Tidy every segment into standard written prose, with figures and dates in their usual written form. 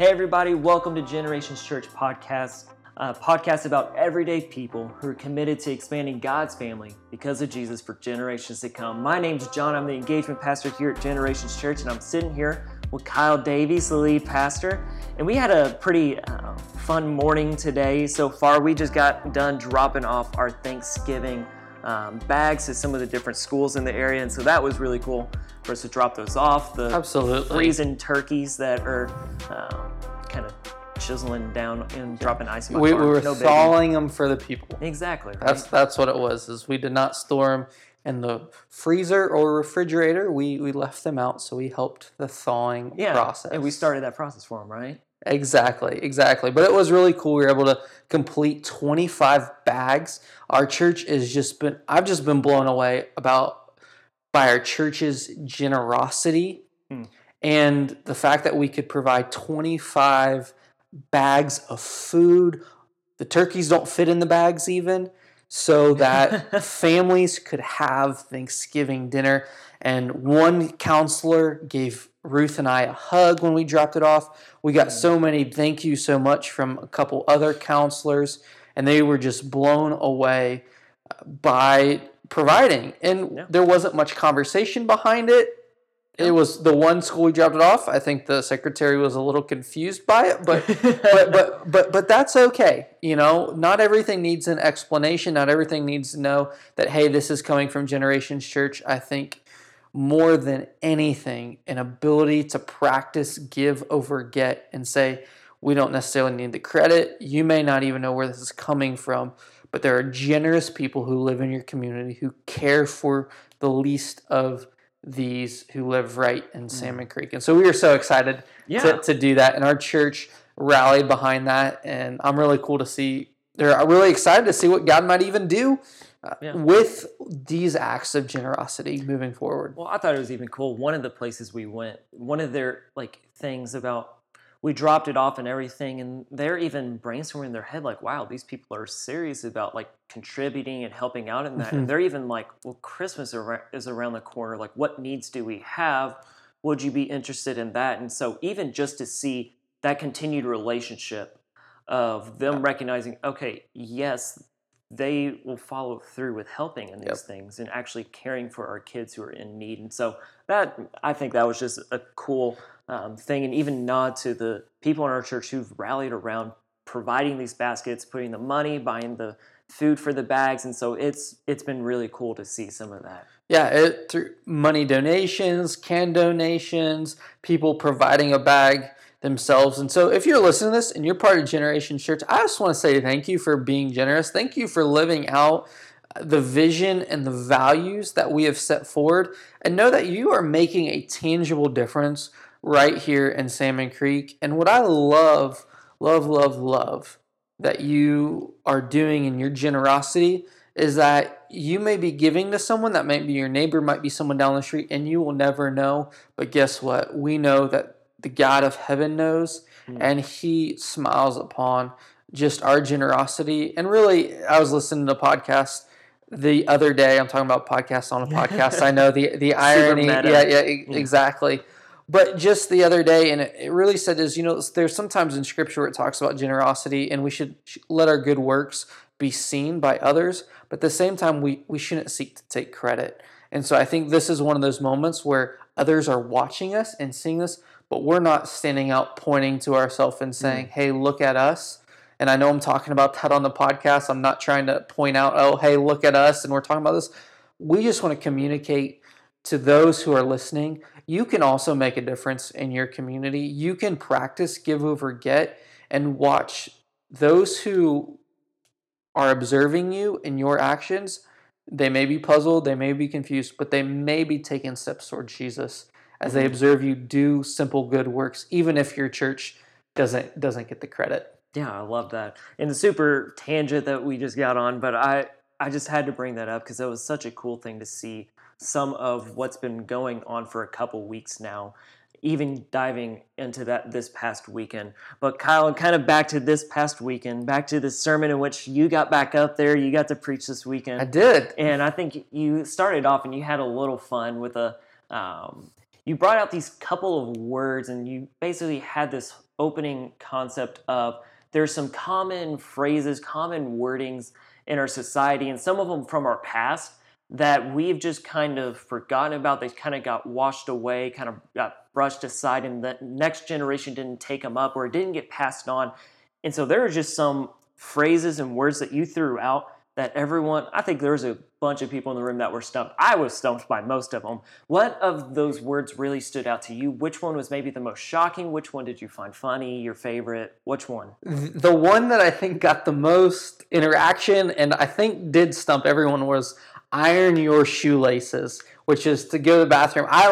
Hey everybody, welcome to Generations Church Podcast, a podcast about everyday people who are committed to expanding God's family because of Jesus for generations to come. My name's John, I'm the engagement pastor here at Generations Church, and I'm sitting here with Kyle Davies, the lead pastor, and we had a pretty fun morning today so far. We just got done dropping off our Thanksgiving bags to some of the different schools in the area, and so that was really cool for us to drop those off. The freezing turkeys that are kind of chiseling down and dropping ice in my car. We were thawing them for the people. Exactly. Right? That's what it was. Is we did not store them in the freezer or refrigerator. We left them out, so we helped the thawing process. And we started that process for them, right? Exactly. But it was really cool. We were able to complete 25 bags. Our church has just been, I've just been blown away by our church's generosity and the fact that we could provide 25 bags of food. The turkeys don't fit in the bags even, so that families could have Thanksgiving dinner. And one counselor gave Ruth and I a hug when we dropped it off. We got so many thank you so much from a couple other counselors, and they were just blown away by providing. And there wasn't much conversation behind it. It was the one school we dropped it off. I think the secretary was a little confused by it, but but that's okay. You know, not everything needs an explanation. Not everything needs to know that, hey, this is coming from Generations Church. I think more than anything, an ability to practice give over get and say, we don't necessarily need the credit. You may not even know where this is coming from, but there are generous people who live in your community who care for the least of these who live right in Salmon Creek. And so we are so excited to do that. And our church rallied behind that. And I'm really cool to see, I'm really excited to see what God might even do with these acts of generosity moving forward. Well, I thought it was even cool. One of the places we went, one of their things about, we dropped it off and everything, and they're even brainstorming in their head, wow, these people are serious about contributing and helping out in that. And they're even well, Christmas is around the corner. What needs do we have? Would you be interested in that? And so even just to see that continued relationship of them recognizing, okay, yes, they will follow through with helping in these things and actually caring for our kids who are in need. And so that, I think that was just a cool thing, and even nod to the people in our church who've rallied around providing these baskets, putting the money, buying the food for the bags. And so it's been really cool to see some of that. Yeah, through money donations, can donations, people providing a bag themselves. And so if you're listening to this and you're part of Generations Church, I just want to say thank you for being generous. Thank you for living out the vision and the values that we have set forward. And know that you are making a tangible difference right here in Salmon Creek. And what I love that you are doing in your generosity is that you may be giving to someone that might be your neighbor, might be someone down the street, and you will never know. But guess what? We know that the God of heaven knows, and he smiles upon just our generosity. And really, I was listening to a podcast the other day. I'm talking about podcasts on a podcast. I know the irony. Exactly. But just the other day, and it really said is, there's sometimes in Scripture where it talks about generosity, and we should let our good works be seen by others. But at the same time, we shouldn't seek to take credit. And so I think this is one of those moments where others are watching us and seeing us, but we're not standing out pointing to ourselves and saying, hey, look at us. And I know I'm talking about that on the podcast. I'm not trying to point out, oh, hey, look at us, and we're talking about this. We just want to communicate to those who are listening. You can also make a difference in your community. You can practice give over get and watch those who are observing you and your actions. They may be puzzled, they may be confused, but they may be taking steps toward Jesus as they observe you do simple good works, even if your church doesn't get the credit. Yeah, I love that. And the super tangent that we just got on, but I just had to bring that up because it was such a cool thing to see some of what's been going on for a couple weeks now, even diving into that this past weekend. But Kyle, kind of back to this past weekend, back to the sermon in which you got back up there, you got to preach this weekend. I did. And I think you started off and you had a little fun with you brought out these couple of words, and you basically had this opening concept of there's some common phrases, common wordings in our society, and some of them from our past that we've just kind of forgotten about. They kind of got washed away, kind of got brushed aside, and the next generation didn't take them up or didn't get passed on. And so there are just some phrases and words that you threw out that everyone, I think there's a bunch of people in the room that were stumped. I was stumped by most of them. What of those words really stood out to you? Which one was maybe the most shocking? Which one did you find funny, your favorite? Which one? The one that I think got the most interaction and I think did stump everyone was iron your shoelaces, which is to go to the bathroom. I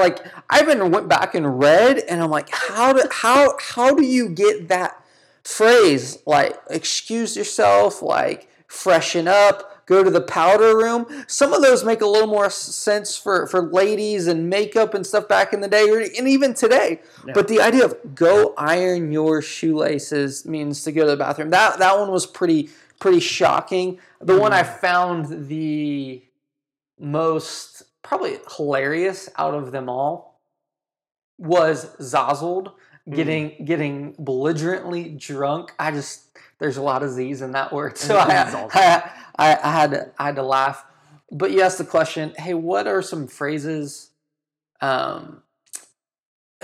even went back and read, and I'm like, how do you get that phrase? Like, excuse yourself, like, freshen up, go to the powder room. Some of those make a little more sense for ladies and makeup and stuff back in the day, and even today. Yeah. But the idea of go iron your shoelaces means to go to the bathroom. That one was pretty shocking. The one I found the most probably hilarious out of them all was Zazzled, getting belligerently drunk. There's a lot of Z's in that word, so I had to laugh. But you asked the question, hey, what are some phrases? Yeah,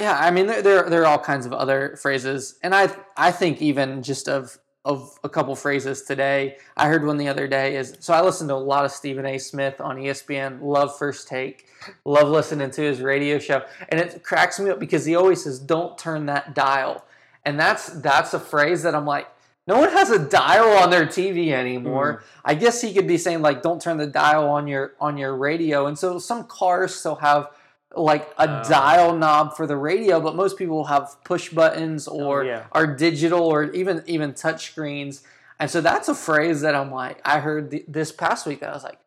I mean there are all kinds of other phrases, and I think even just of a couple phrases today. I heard one the other day so I listened to a lot of Stephen A. Smith on ESPN, love First Take, love listening to his radio show. And it cracks me up because he always says, don't turn that dial. And that's a phrase that I'm like, no one has a dial on their TV anymore. I guess he could be saying like, don't turn the dial on your radio. And so some cars still have like a dial knob for the radio, but most people have push buttons are digital or even touch screens. And so that's a phrase that I'm like, I heard this past week that I was like,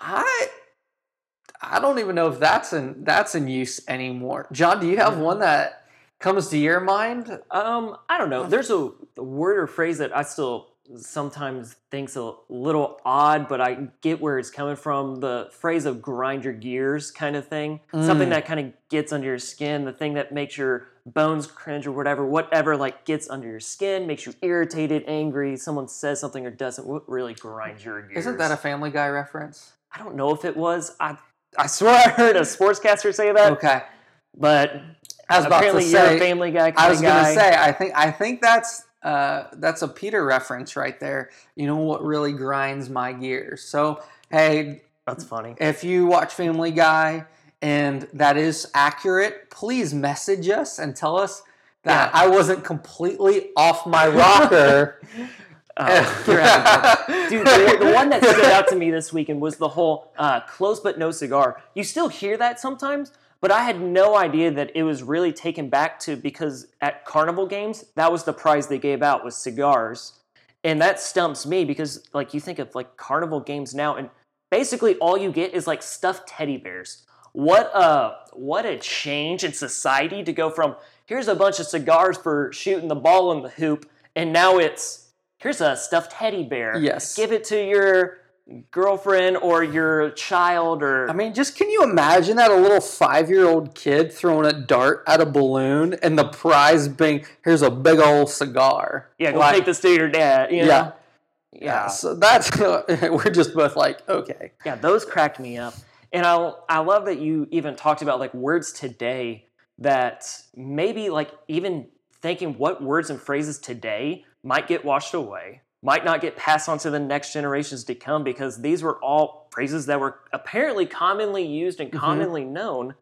I don't even know if that's in use anymore. John, do you have one that comes to your mind? I don't know. There's a word or phrase that I still sometimes thinks a little odd, but I get where it's coming from. The phrase of grind your gears kind of thing, something that kind of gets under your skin, the thing that makes your bones cringe or whatever like gets under your skin, makes you irritated, angry, someone says something or doesn't really grind your gears. Isn't that a Family Guy reference? I don't know if it was. I swear I heard a sportscaster say that. Okay. But I was about to say, you're a Family Guy kind of guy. I was going to say, I think that's a Peter reference right there. You know what really grinds my gears? So, hey, that's funny. If you watch Family Guy and that is accurate, please message us and tell us that I wasn't completely off my rocker. Dude, the one that stood out to me this weekend was the whole close but no cigar. You still hear that sometimes? But I had no idea that it was really taken back to, because at carnival games, that was the prize they gave out, was cigars. And that stumps me because, like, you think of, like, carnival games now, and basically all you get is, like, stuffed teddy bears. What a change in society to go from, here's a bunch of cigars for shooting the ball in the hoop, and now it's, here's a stuffed teddy bear. Yes. Give it to your girlfriend or your child. Or I mean, just can you imagine that, a little 5-year-old kid throwing a dart at a balloon and the prize being, here's a big old cigar. Yeah, go, like, take this to your dad. You know? Yeah. So that's we're just both like, okay. Yeah, those cracked me up, and I love that you even talked about like words today that maybe like even thinking what words and phrases today might get washed away, might not get passed on to the next generations to come, because these were all phrases that were apparently commonly used and commonly known,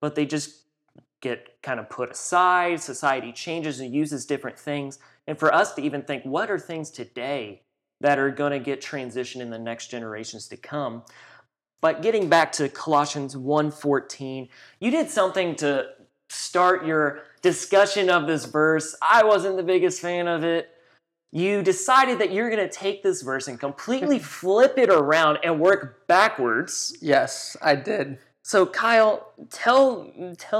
but they just get kind of put aside. Society changes and uses different things. And for us to even think, what are things today that are going to get transitioned in the next generations to come? But getting back to Colossians 1:14, you did something to start your discussion of this verse. I wasn't the biggest fan of it. You decided that you're going to take this verse and completely flip it around and work backwards. Yes, I did. So Kyle, tell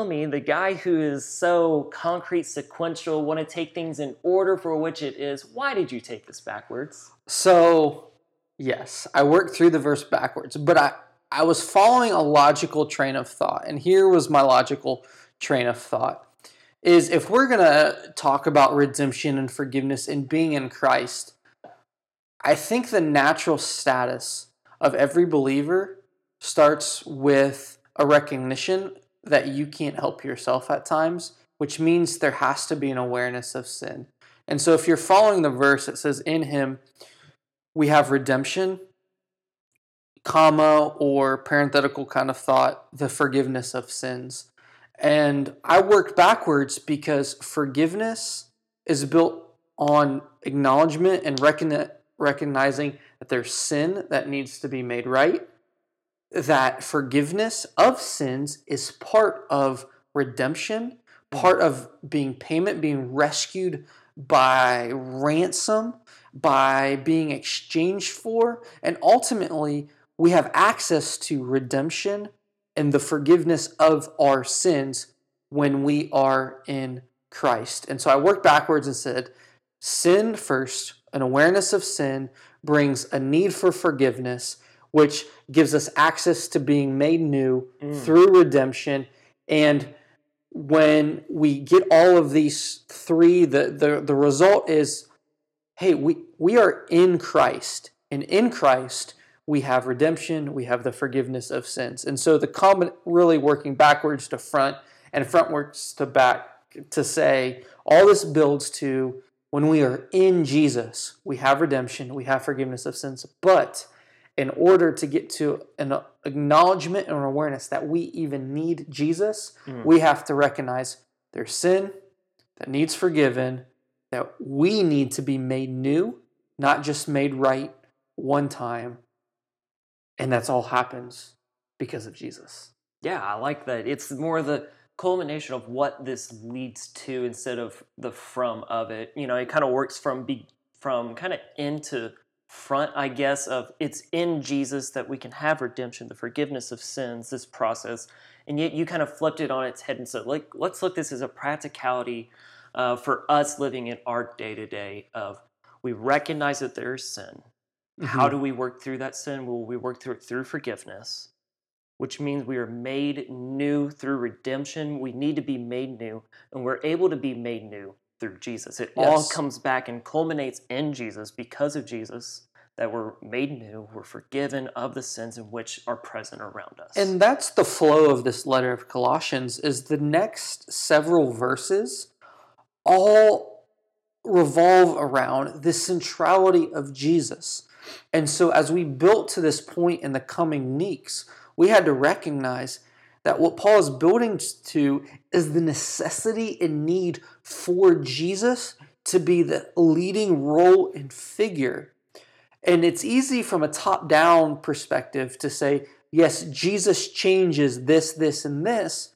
me, the guy who is so concrete, sequential, want to take things in order for which it is, why did you take this backwards? So, yes, I worked through the verse backwards, but I was following a logical train of thought, and here was my logical train of thought. is if we're going to talk about redemption and forgiveness and being in Christ, I think the natural status of every believer starts with a recognition that you can't help yourself at times, which means there has to be an awareness of sin. And so if you're following the verse, it says, in him we have redemption, comma, or parenthetical kind of thought, the forgiveness of sins. And I work backwards because forgiveness is built on acknowledgement and recognizing that there's sin that needs to be made right, that forgiveness of sins is part of redemption, part of being payment, being rescued by ransom, by being exchanged for, and ultimately we have access to redemption and the forgiveness of our sins when we are in Christ. And so I worked backwards and said, sin first, an awareness of sin brings a need for forgiveness, which gives us access to being made new through redemption. And when we get all of these three, the result is, hey, we are in Christ. And in Christ, we have redemption, we have the forgiveness of sins. And so the common, really working backwards to front and frontwards to back to say, all this builds to when we are in Jesus, we have redemption, we have forgiveness of sins. But in order to get to an acknowledgement and an awareness that we even need Jesus, we have to recognize there's sin that needs forgiven, that we need to be made new, not just made right one time. And that's all happens because of Jesus. Yeah, I like that. It's more the culmination of what this leads to instead of the from of it. You know, it kind of works from kind of end to front, I guess, of it's in Jesus that we can have redemption, the forgiveness of sins, this process. And yet you kind of flipped it on its head and said, like, let's look this as a practicality for us living in our day-to-day of we recognize that there is sin. Mm-hmm. How do we work through that sin? Well, we work through it through forgiveness, which means we are made new through redemption. We need to be made new, and we're able to be made new through Jesus. It all comes back and culminates in Jesus because of Jesus that we're made new, we're forgiven of the sins in which are present around us. And that's the flow of this letter of Colossians is the next several verses all revolve around the centrality of Jesus. And so as we built to this point in the coming weeks, we had to recognize that what Paul is building to is the necessity and need for Jesus to be the leading role and figure. And it's easy from a top-down perspective to say, yes, Jesus changes this, this, and this,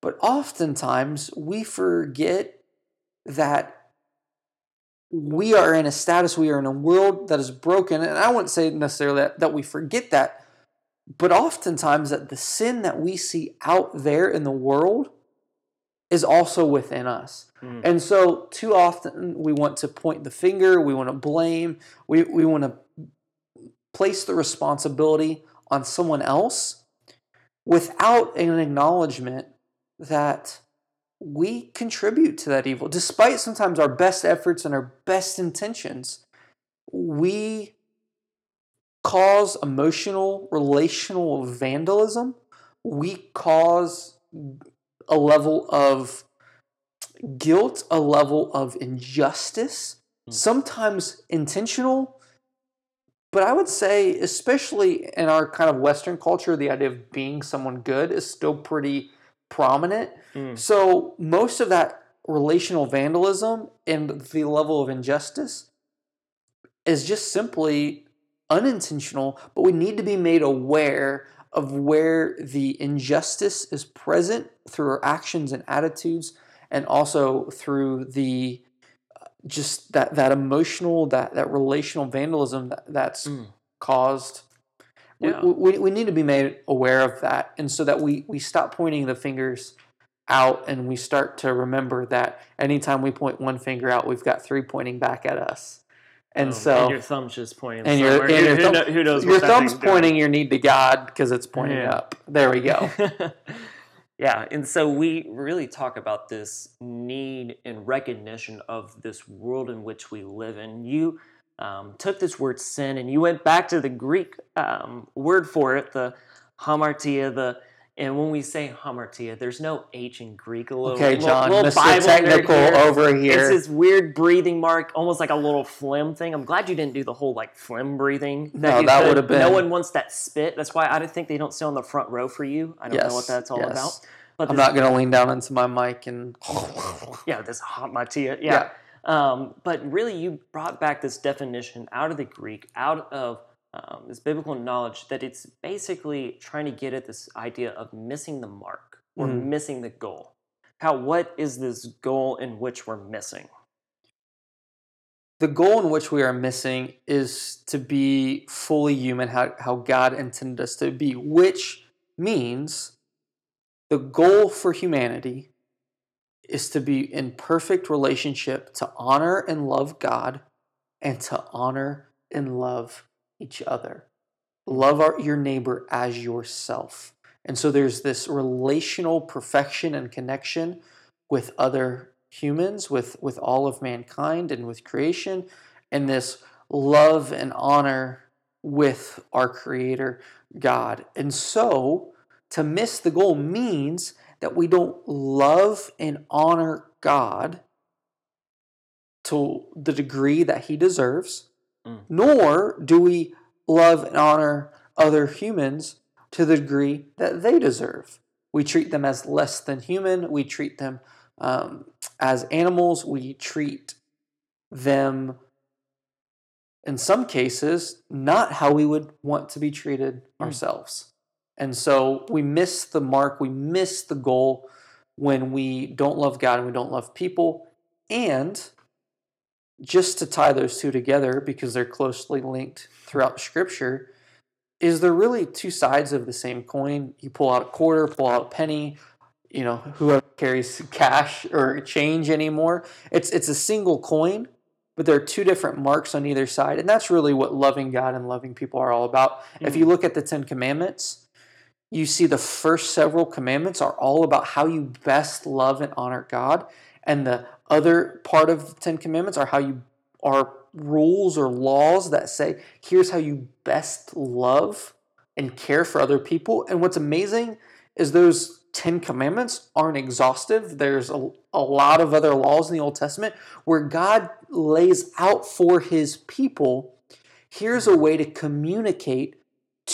but oftentimes we forget that we are in a status, we are in a world that is broken, and I wouldn't say necessarily that we forget that, but oftentimes that the sin that we see out there in the world is also within us. And so too often we want to point the finger, we want to blame, we want to place the responsibility on someone else without an acknowledgement that we contribute to that evil. Despite sometimes our best efforts and our best intentions, we cause emotional, relational vandalism. We cause a level of guilt, a level of injustice, sometimes intentional. But I would say, especially in our kind of Western culture, the idea of being someone good is still pretty prominent. So most of that relational vandalism and the level of injustice is just simply unintentional, but we need to be made aware of where the injustice is present through our actions and attitudes, and also through the just that emotional, that relational vandalism that's caused. Yeah. We need to be made aware of that, and so that we stop pointing the fingers out and we start to remember that anytime we point one finger out, we've got three pointing back at us. And so and your thumb's just pointing somewhere. Who knows what your thumb's pointing doing. Your need to God because it's pointing up. There we go. Yeah, and so we really talk about this need and recognition of this world in which we live in. You took this word sin and you went back to the Greek word for it, the hamartia, and when we say hamartia, there's no H in Greek. John, Mr. Technical over here. It's this weird breathing mark, almost like a little phlegm thing. I'm glad you didn't do the whole phlegm breathing. That would have been. No one wants that spit. That's why I think they don't sit on the front row for you. I don't know what that's all about. But I'm not going to lean down into my mic and... yeah, this hamartia. Yeah. But really, you brought back this definition out of the Greek, out of... this biblical knowledge that it's basically trying to get at this idea of missing the mark or missing the goal. What is this goal in which we're missing? The goal in which we are missing is to be fully human, how God intended us to be, which means the goal for humanity is to be in perfect relationship, to honor and love God, and to honor and love each other. Love your neighbor as yourself. And so there's this relational perfection and connection with other humans, with all of mankind and with creation, and this love and honor with our Creator, God. And so to miss the goal means that we don't love and honor God to the degree that He deserves, nor do we love and honor other humans to the degree that they deserve. We treat them as less than human. We treat them as animals. We treat them, in some cases, not how we would want to be treated ourselves. And so we miss the mark. We miss the goal when we don't love God and we don't love people. And... just to tie those two together, because they're closely linked throughout Scripture, is there really two sides of the same coin? You pull out a quarter, pull out a penny, whoever carries cash or change anymore. It's a single coin, but there are two different marks on either side, and that's really what loving God and loving people are all about. Mm-hmm. If you look at the Ten Commandments, you see the first several commandments are all about how you best love and honor God, and the other part of the Ten Commandments are how you are rules or laws that say, here's how you best love and care for other people. And what's amazing is those Ten Commandments aren't exhaustive. There's a lot of other laws in the Old Testament where God lays out for His people, here's a way to communicate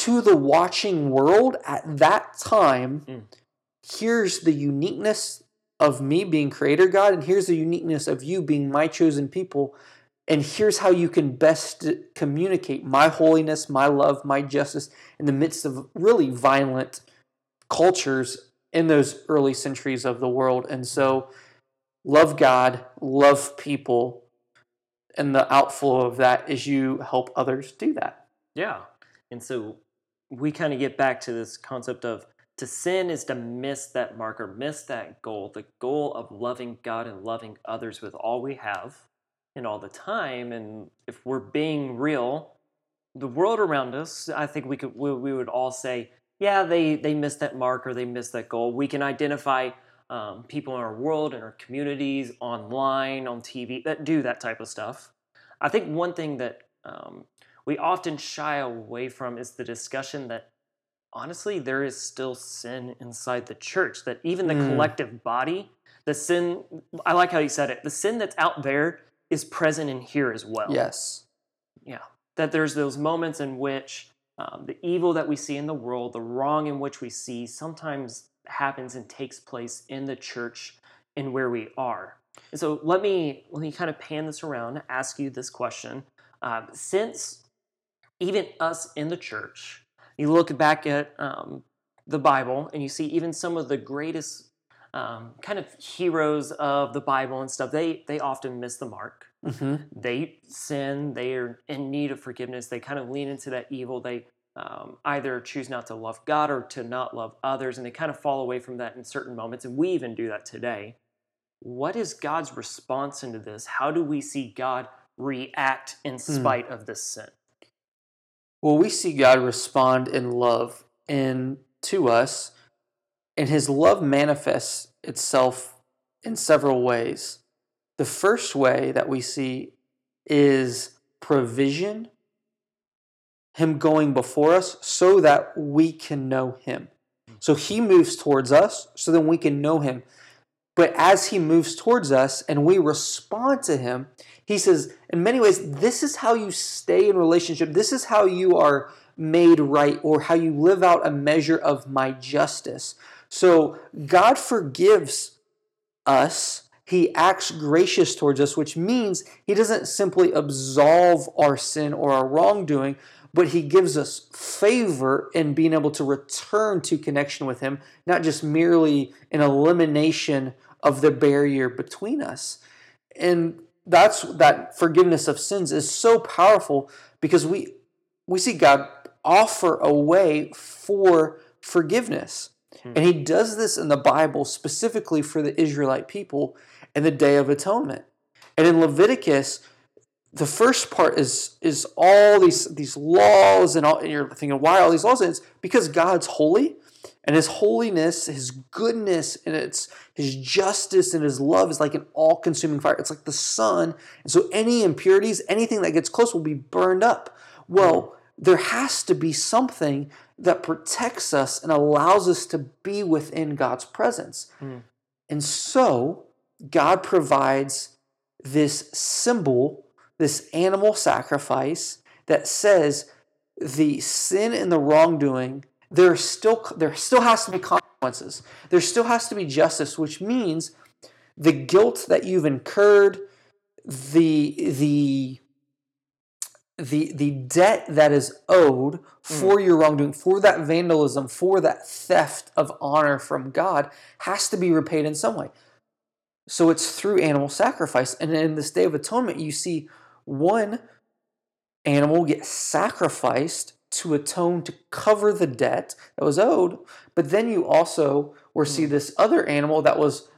to the watching world at that time, here's the uniqueness of me being Creator God, and here's the uniqueness of you being my chosen people, and here's how you can best communicate my holiness, my love, my justice in the midst of really violent cultures in those early centuries of the world. And so love God, love people, and the outflow of that is you help others do that. Yeah, and so we kind of get back to this concept of to sin is to miss that mark or miss that goal, the goal of loving God and loving others with all we have and all the time. And if we're being real, the world around us, I think we would all say, yeah, they missed that mark or they missed that goal. We can identify people in our world, in our communities, online, on TV, that do that type of stuff. I think one thing that we often shy away from is the discussion that honestly, there is still sin inside the church, that even the collective body, the sin, I like how you said it, the sin that's out there is present in here as well. Yes. Yeah. That there's those moments in which the evil that we see in the world, the wrong in which we see, sometimes happens and takes place in the church and where we are. And so let me kind of pan this around, ask you this question. Since even us in the church, you look back at the Bible, and you see even some of the greatest kind of heroes of the Bible and stuff, they often miss the mark. Mm-hmm. They sin. They are in need of forgiveness. They kind of lean into that evil. They either choose not to love God or to not love others, and they kind of fall away from that in certain moments, and we even do that today. What is God's response into this? How do we see God react in spite of this sin? Well, we see God respond in love and to us And his love manifests itself in several ways. The first way that we see is provision, him going before us so that we can know him. So he moves towards us so then we can know him. But as he moves towards us and we respond to him, he says, in many ways, this is how you stay in relationship. This is how you are made right, or how you live out a measure of my justice. So God forgives us. He acts gracious towards us, which means he doesn't simply absolve our sin or our wrongdoing, but he gives us favor in being able to return to connection with him, not just merely an elimination of the barrier between us. And that forgiveness of sins is so powerful because we see God offer a way for forgiveness. And he does this in the Bible specifically for the Israelite people in the Day of Atonement. And in Leviticus, the first part is all these laws, and you're thinking, why all these laws? And it's because God's holy, and his holiness, his goodness, and it's his justice and his love is like an all-consuming fire. It's like the sun. And so any impurities, anything that gets close will be burned up. Well, there has to be something that protects us and allows us to be within God's presence. And so God provides this symbol, this animal sacrifice that says the sin and the wrongdoing, there still has to be consequences. There still has to be justice, which means the guilt that you've incurred, the debt that is owed for your wrongdoing, for that vandalism, for that theft of honor from God has to be repaid in some way. So it's through animal sacrifice. And in this Day of Atonement, you see one animal gets sacrificed to atone, to cover the debt that was owed, but then you also will see this other animal that was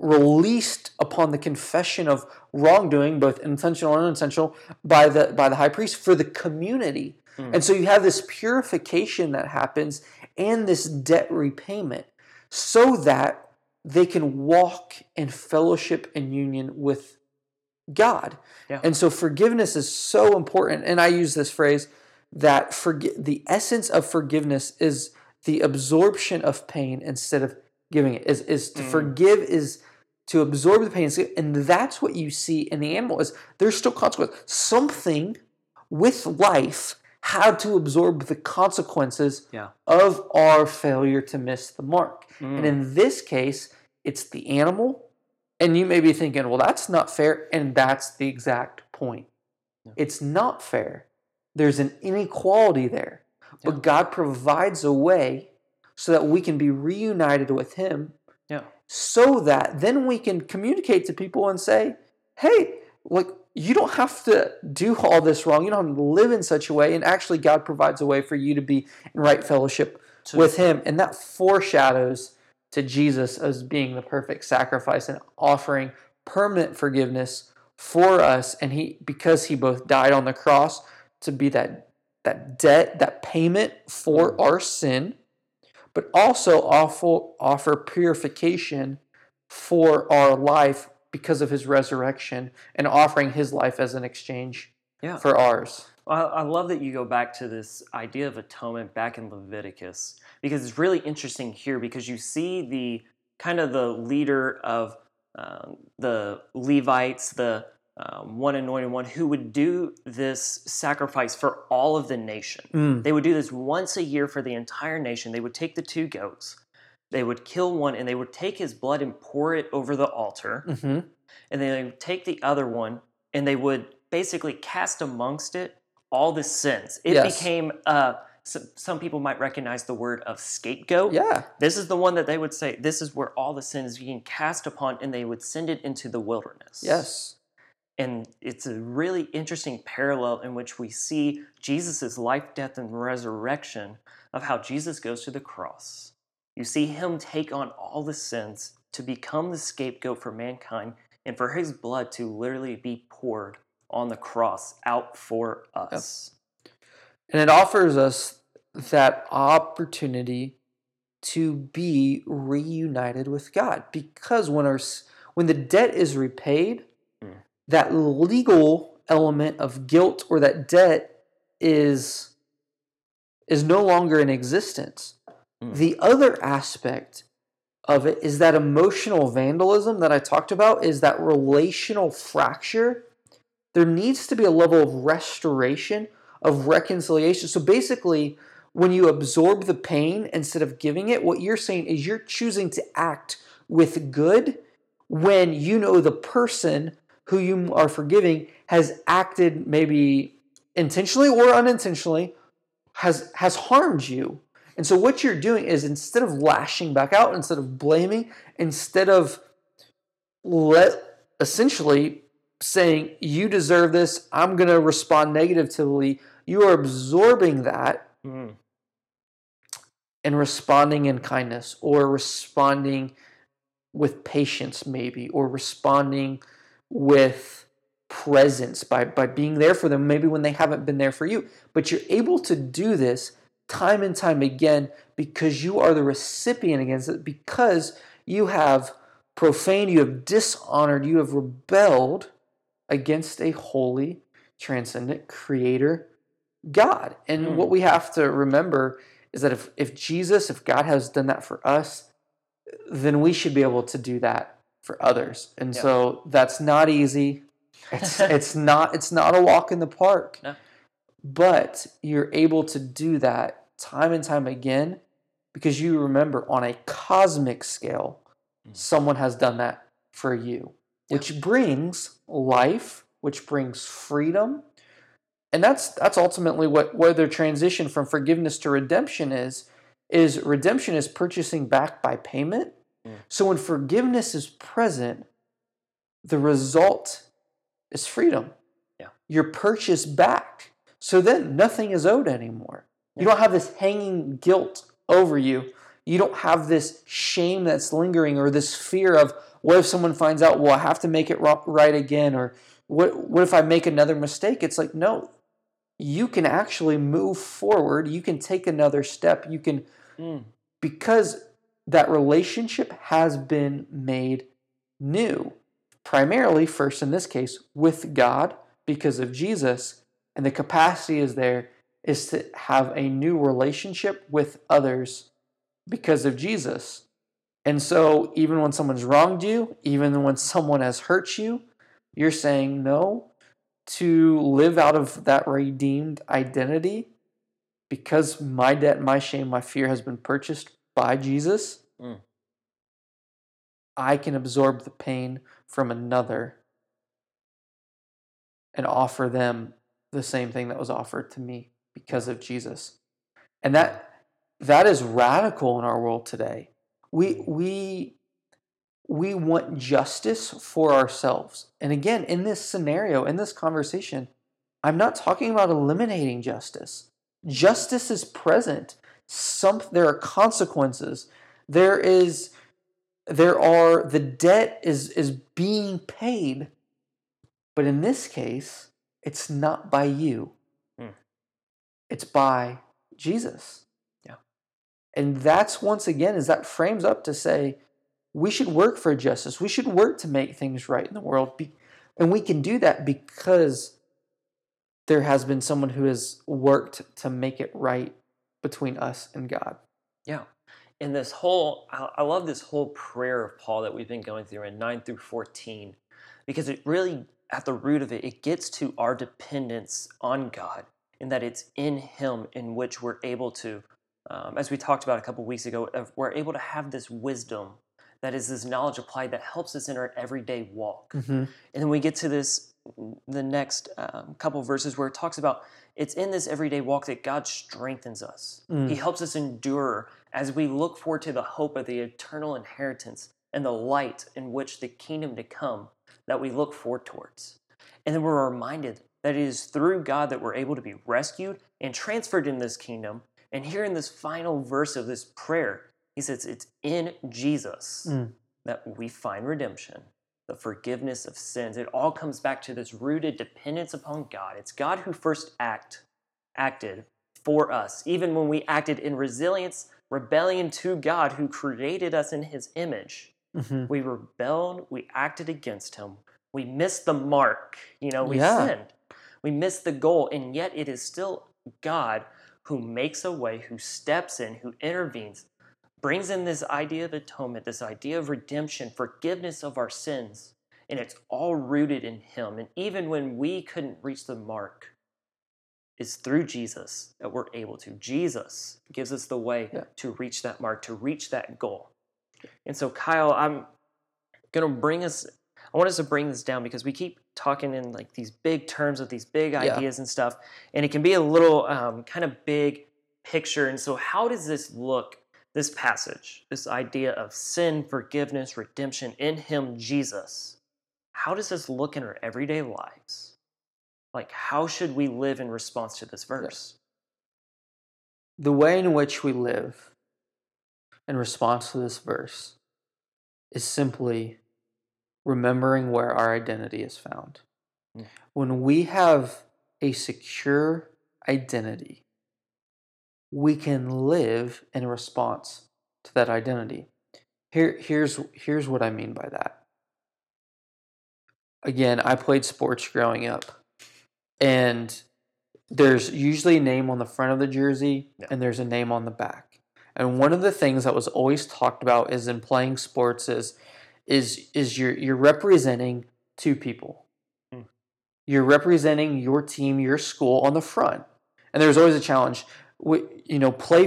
released upon the confession of wrongdoing, both intentional and unintentional, by the high priest for the community. And so you have this purification that happens and this debt repayment so that they can walk in fellowship and union with God. Yeah. And so forgiveness is so important. And I use this phrase that the essence of forgiveness is the absorption of pain instead of giving it. Is to forgive is to absorb the pain. And that's what you see in the animal is there's still consequence. Something with life had to absorb the consequences of our failure to miss the mark. And in this case, it's the animal. And you may be thinking, well, that's not fair. And that's the exact point. Yeah. It's not fair. There's an inequality there. Yeah. But God provides a way so that we can be reunited with him so that then we can communicate to people and say, hey, like, you don't have to do all this wrong. You don't have to live in such a way. And actually, God provides a way for you to be in right fellowship with him. And that foreshadows to Jesus as being the perfect sacrifice and offering permanent forgiveness for us. And because he both died on the cross to be that debt, that payment for our sin, but also offer purification for our life because of his resurrection and offering his life as an exchange for ours. I love that you go back to this idea of atonement back in Leviticus, because it's really interesting here because you see the kind of the leader of the Levites, the one anointed one who would do this sacrifice for all of the nation. They would do this once a year for the entire nation. They would take the two goats, they would kill one, and they would take his blood and pour it over the altar. And then they would take the other one, and they would basically cast amongst it all the sins. It became, some people might recognize the word of scapegoat. Yeah. This is the one that they would say, this is where all the sins being cast upon, and they would send it into the wilderness. Yes. And it's a really interesting parallel in which we see Jesus' life, death, and resurrection of how Jesus goes to the cross. You see him take on all the sins to become the scapegoat for mankind and for his blood to literally be poured on the cross out for us. And it offers us that opportunity to be reunited with God. Because when the debt is repaid, that legal element of guilt or that debt is no longer in existence. The other aspect of it is that emotional vandalism that I talked about, is that relational fracture. There needs to be a level of restoration, of reconciliation. So basically, when you absorb the pain instead of giving it, what you're saying is you're choosing to act with good when you know the person who you are forgiving has acted maybe intentionally or unintentionally, has harmed you. And so what you're doing is, instead of lashing back out, instead of blaming, instead of essentially saying, you deserve this, I'm going to respond negatively, you are absorbing that and responding in kindness, or responding with patience maybe, or responding with presence by being there for them maybe when they haven't been there for you. But you're able to do this time and time again because you are the recipient against it, because you have profaned, you have dishonored, you have rebelled against a holy, transcendent creator, God. And what we have to remember is that if God has done that for us, then we should be able to do that for others. And so that's not easy. It's not a walk in the park. No. But you're able to do that time and time again because you remember, on a cosmic scale, someone has done that for you, which brings life, which brings freedom. And that's ultimately what their transition from forgiveness to redemption is redemption is purchasing back by payment. So when forgiveness is present, the result is freedom. You're purchased back. So then nothing is owed anymore. You don't have this hanging guilt over you. You don't have this shame that's lingering, or this fear of, what if someone finds out, well, I have to make it right again, or what if I make another mistake? It's like, no, you can actually move forward. You can take another step. You can, because that relationship has been made new, primarily, first in this case, with God because of Jesus. And the capacity is there is to have a new relationship with others because of Jesus. And so even when someone's wronged you, even when someone has hurt you, you're saying no to live out of that redeemed identity, because my debt, my shame, my fear has been purchased by Jesus. I can absorb the pain from another and offer them the same thing that was offered to me because of Jesus. And that is radical in our world today. We want justice for ourselves. And again, in this scenario, in this conversation, I'm not talking about eliminating justice. Justice is present. There are consequences. The debt is being paid. But in this case, it's not by you. It's by Jesus. Yeah. And that's, once again, is that frames up to say, we should work for justice. We should work to make things right in the world. And we can do that because there has been someone who has worked to make it right between us and God. Yeah. And this whole, I love this whole prayer of Paul that we've been going through in 9 through 14, because it really, at the root of it, it gets to our dependence on God, and that it's in Him in which we're able to, as we talked about a couple weeks ago, we're able to have this wisdom that is this knowledge applied that helps us in our everyday walk. And then we get to this, the next couple of verses where it talks about it's in this everyday walk that God strengthens us. He helps us endure as we look forward to the hope of the eternal inheritance and the light in which the kingdom to come that we look forward towards. And then we're reminded that it is through God that we're able to be rescued and transferred in this kingdom. And here in this final verse of this prayer, he says it's in Jesus that we find redemption, the forgiveness of sins. It all comes back to this rooted dependence upon God. It's God who first acted for us, even when we acted in resilience, rebellion to God who created us in his image. Mm-hmm. We rebelled, we acted against him, we missed the mark, we sinned, we missed the goal, and yet it is still God who makes a way, who steps in, who intervenes, brings in this idea of atonement, this idea of redemption, forgiveness of our sins, and it's all rooted in him. And even when we couldn't reach the mark, it's through Jesus that we're able to. Jesus gives us the way to reach that mark, to reach that goal. And so, Kyle, I want us to bring this down because we keep talking in like these big terms with these big ideas and stuff, and it can be a little kind of big picture. And so how does this look, this passage, this idea of sin, forgiveness, redemption in him, Jesus? How does this look in our everyday lives? Like, how should we live in response to this verse? The way in which we live in response to this verse is simply remembering where our identity is found. Mm. When we have a secure identity, we can live in response to that identity. Here's what I mean by that. Again, I played sports growing up, and there's usually a name on the front of the jersey, and there's a name on the back. And one of the things that was always talked about is in playing sports is you're representing two people. Mm. You're representing your team, your school on the front. And there's always a challenge. Play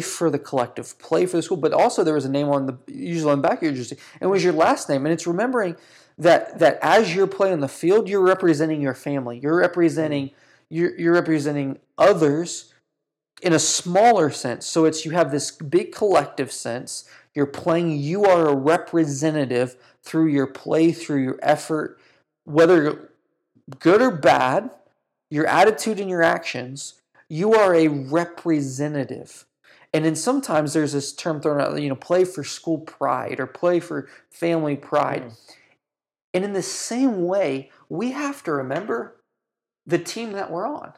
for the collective, play for the school. But also there was a name usually on the back of your jersey. And it was your last name. And it's remembering that as you're playing on the field, you're representing your family. You're representing you're representing others in a smaller sense. So you have this big collective sense. You're playing, you are a representative through your play, through your effort, whether good or bad, your attitude and your actions, you are a representative. And then sometimes there's this term thrown out, play for school pride or play for family pride. Mm. And in the same way, we have to remember the team that we're on.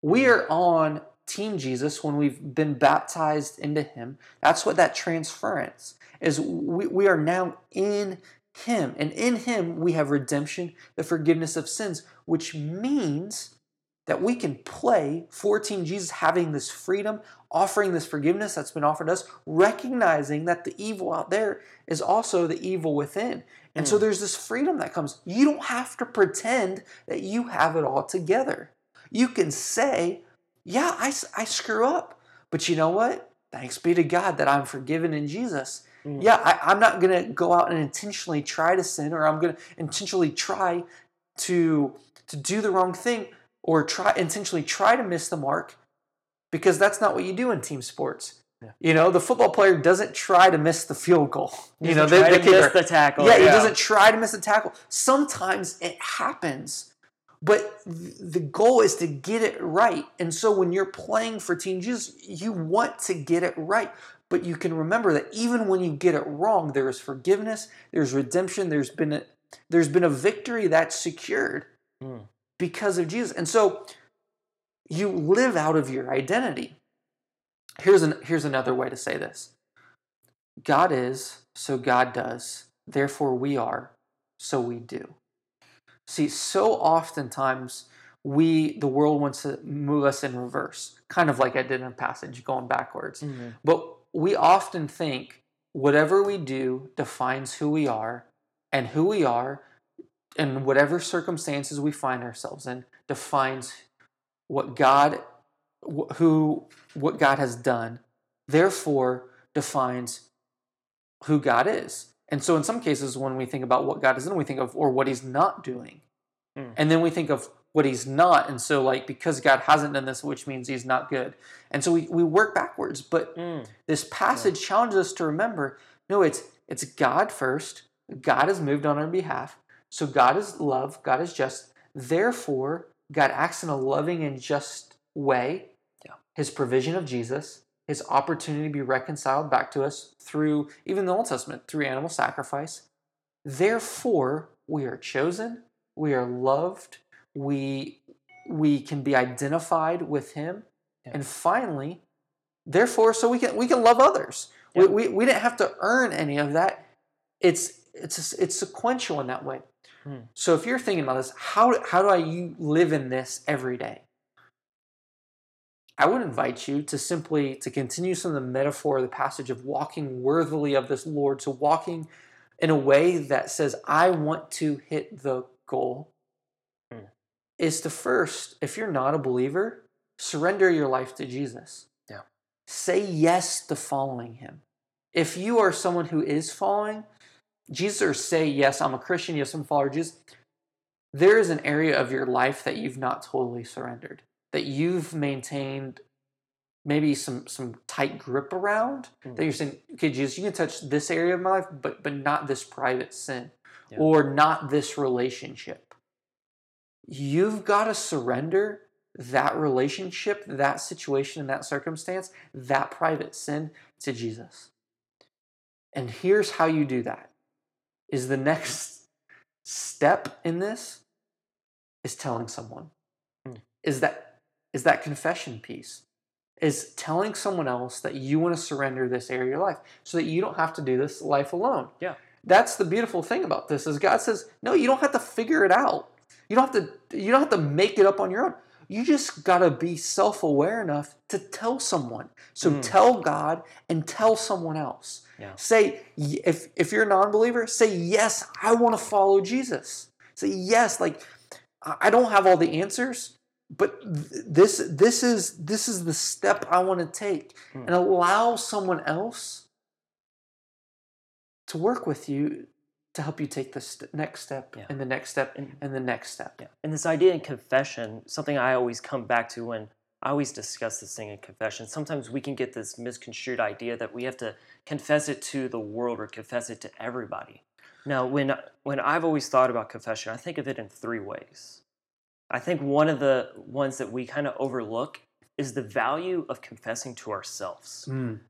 We are on Team Jesus when we've been baptized into him. That's what that transference is. We are now in him, and in him we have redemption, the forgiveness of sins, which means that we can play for Team Jesus, having this freedom, offering this forgiveness that's been offered us, recognizing that the evil out there is also the evil within. And so there's this freedom that comes. You don't have to pretend that you have it all together. You can say, yeah, I screw up, but you know what? Thanks be to God that I'm forgiven in Jesus. Mm. Yeah, I'm not going to go out and intentionally try to sin, or I'm going to intentionally try to do the wrong thing, or intentionally try to miss the mark, because that's not what you do in team sports. Yeah. The football player doesn't try to miss the field goal. They miss the tackle. Yeah, he doesn't try to miss the tackle. Sometimes it happens. But the goal is to get it right. And so when you're playing for Team Jesus, you want to get it right. But you can remember that even when you get it wrong, there is forgiveness, there's redemption, there's been a victory that's secured because of Jesus. And so you live out of your identity. Here's another way to say this. God is, so God does. Therefore we are, so we do. See, so oftentimes the world wants to move us in reverse, kind of like I did in a passage, going backwards. Mm-hmm. But we often think whatever we do defines who we are, and who we are, and whatever circumstances we find ourselves in, defines what God has done, therefore defines who God is. And so in some cases, when we think about what God is doing, we think of, or what he's not doing. Mm. And then we think of what he's not. And so because God hasn't done this, which means he's not good. And so we work backwards. But this passage challenges us to remember, no, it's God first. God has moved on our behalf. So God is love. God is just. Therefore, God acts in a loving and just way. Yeah. His provision of Jesus, his opportunity to be reconciled back to us through, even the Old Testament, through animal sacrifice. Therefore, we are chosen, we are loved, we can be identified with him, Yeah. And finally, therefore, so we can love others. Yeah. We didn't have to earn any of that. It's sequential in that way. Hmm. So if you're thinking about this, how do I live in this every day? I would invite you to simply to continue some of the metaphor of the passage of walking worthily of this Lord, to walking in a way that says, I want to hit the goal, is to first, if you're not a believer, surrender your life to Jesus. Yeah. Say yes to following him. If you are someone who is following Jesus, or say, yes, I'm a Christian, yes, I'm a follower of Jesus, there is an area of your life that you've not totally surrendered, that you've maintained maybe some tight grip around, that you're saying, okay, Jesus, you can touch this area of my life, but not this private sin, or not this relationship. You've got to surrender that relationship, that situation, and that circumstance, that private sin to Jesus. And here's how you do that, is the next step in this is telling someone. Is that confession piece, is telling someone else that you want to surrender this area of your life so that you don't have to do this life alone. Yeah. That's the beautiful thing about this, is God says, no, you don't have to figure it out. You don't have to make it up on your own. You just got to be self-aware enough to tell someone. So tell God and tell someone else. Yeah. Say, if you're a non-believer, say, yes, I want to follow Jesus. Say, yes, like, I don't have all the answers, but this is the step I want to take, and allow someone else to work with you to help you take this next step, and the next step, and the next step. Yeah. And this idea in confession, something I always come back to when I always discuss this thing in confession. Sometimes we can get this misconstrued idea that we have to confess it to the world or confess it to everybody. Now, when I've always thought about confession, I think of it in three ways. I think one of the ones that we kind of overlook is the value of confessing to ourselves,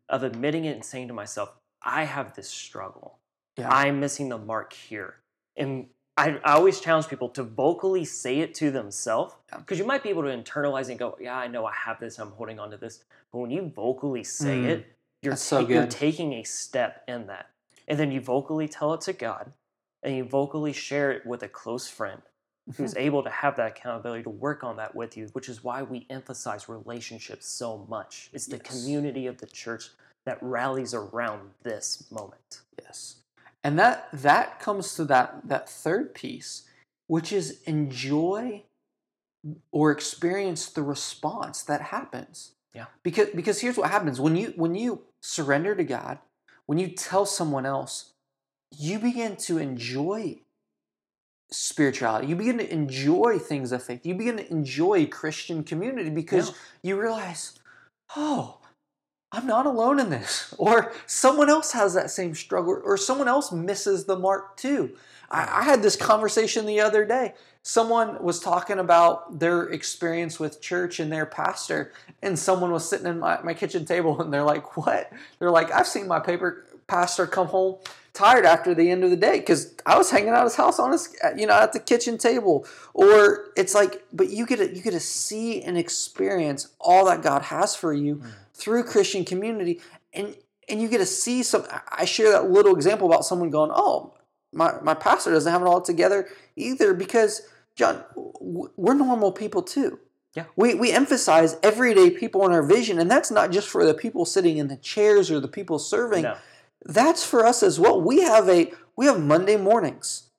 of admitting it and saying to myself, I have this struggle. Yeah. I'm missing the mark here. And I always challenge people to vocally say it to themselves, because you might be able to internalize and go, yeah, I know I have this, I'm holding on to this. But when you vocally say it, you're taking a step in that. And then you vocally tell it to God, and you vocally share it with a close friend who's able to have that accountability to work on that with you, which is why we emphasize relationships so much. It's the community of the church that rallies around this moment. Yes. And that comes to that third piece, which is enjoy or experience the response that happens. Yeah. Because here's what happens. When you surrender to God, when you tell someone else, you begin to enjoy spirituality. You begin to enjoy things of faith. You begin to enjoy Christian community because you realize, oh, I'm not alone in this. Or someone else has that same struggle, or someone else misses the mark too. I had this conversation the other day. Someone was talking about their experience with church and their pastor, and someone was sitting in my kitchen table, and they're like, what? They're like, I've seen my pastor come home tired after the end of the day because I was hanging out at his house at the kitchen table. Or it's like, but you get to see and experience all that God has for you through Christian community, and you get to see some. I share that little example about someone going, oh, my pastor doesn't have it all together either, because John, we're normal people too. Yeah. We emphasize everyday people in our vision, and that's not just for the people sitting in the chairs or the people serving. No. That's for us as well. We have Monday mornings.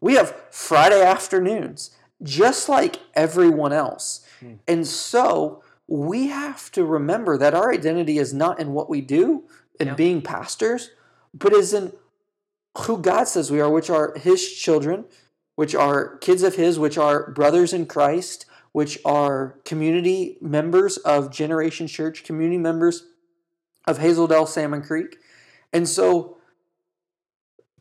We have Friday afternoons, just like everyone else. And so we have to remember that our identity is not in what we do and being pastors, but is in who God says we are, which are his children, which are kids of his, which are brothers in Christ, which are community members of Generations Church, community members of Hazeldell, Salmon Creek. And so,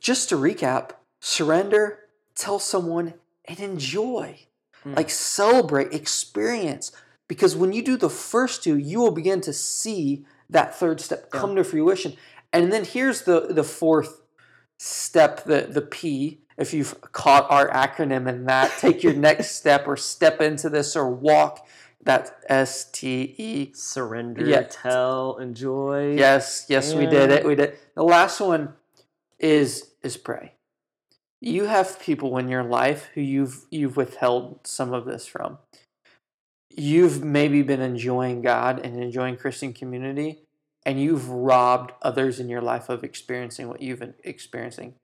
just to recap, surrender, tell someone, and enjoy. Like, celebrate, experience. Because when you do the first two, you will begin to see that third step come to fruition. And then here's the fourth step, the P. If you've caught our acronym in that, take your next step, or step into this, or walk That's S-T-E. Surrender, tell, enjoy. Yes, we did it. The last one is pray. You have people in your life who you've withheld some of this from. You've maybe been enjoying God and enjoying Christian community, and you've robbed others in your life of experiencing what you've been experiencing.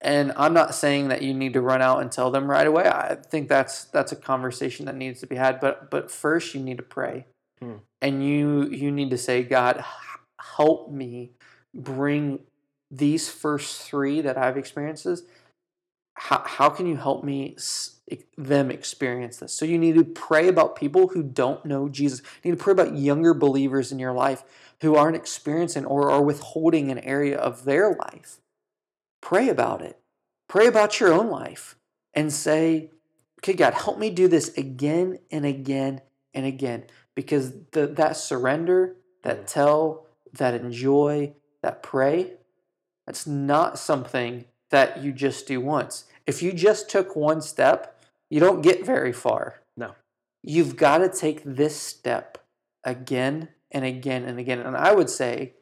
And I'm not saying that you need to run out and tell them right away. I think that's a conversation that needs to be had. But first, you need to pray. And you need to say, God, help me bring these first three that I've experienced. How can you help me them experience this? So you need to pray about people who don't know Jesus. You need to pray about younger believers in your life who aren't experiencing or are withholding an area of their life. Pray about it. Pray about your own life and say, okay, God, help me do this again and again and again. Because that surrender, that tell, that enjoy, that pray, that's not something that you just do once. If you just took one step, you don't get very far. No. You've got to take this step again and again and again. And I would say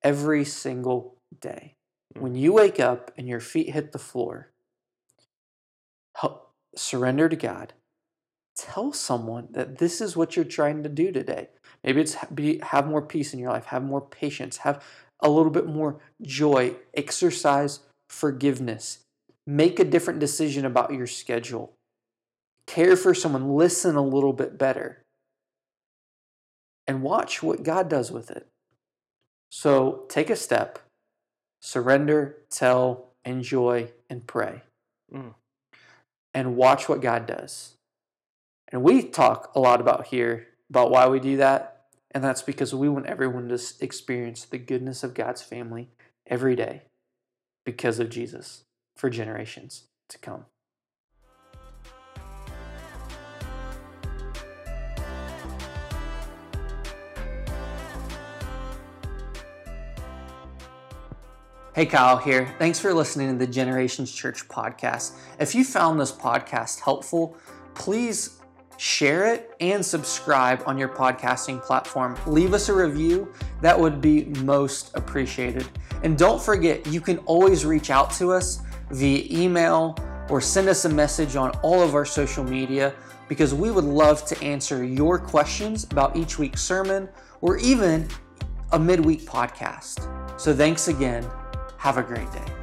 every single day. When you wake up and your feet hit the floor, surrender to God. Tell someone that this is what you're trying to do today. Maybe it's have more peace in your life, have more patience, have a little bit more joy, exercise forgiveness, make a different decision about your schedule, care for someone, listen a little bit better, and watch what God does with it. So take a step. Surrender, tell, enjoy, and pray. And watch what God does. And we talk a lot about here about why we do that, and that's because we want everyone to experience the goodness of God's family every day because of Jesus for generations to come. Hey, Kyle here. Thanks for listening to the Generations Church podcast. If you found this podcast helpful, please share it and subscribe on your podcasting platform. Leave us a review. That would be most appreciated. And don't forget, you can always reach out to us via email or send us a message on all of our social media because we would love to answer your questions about each week's sermon or even a midweek podcast. So thanks again. Have a great day.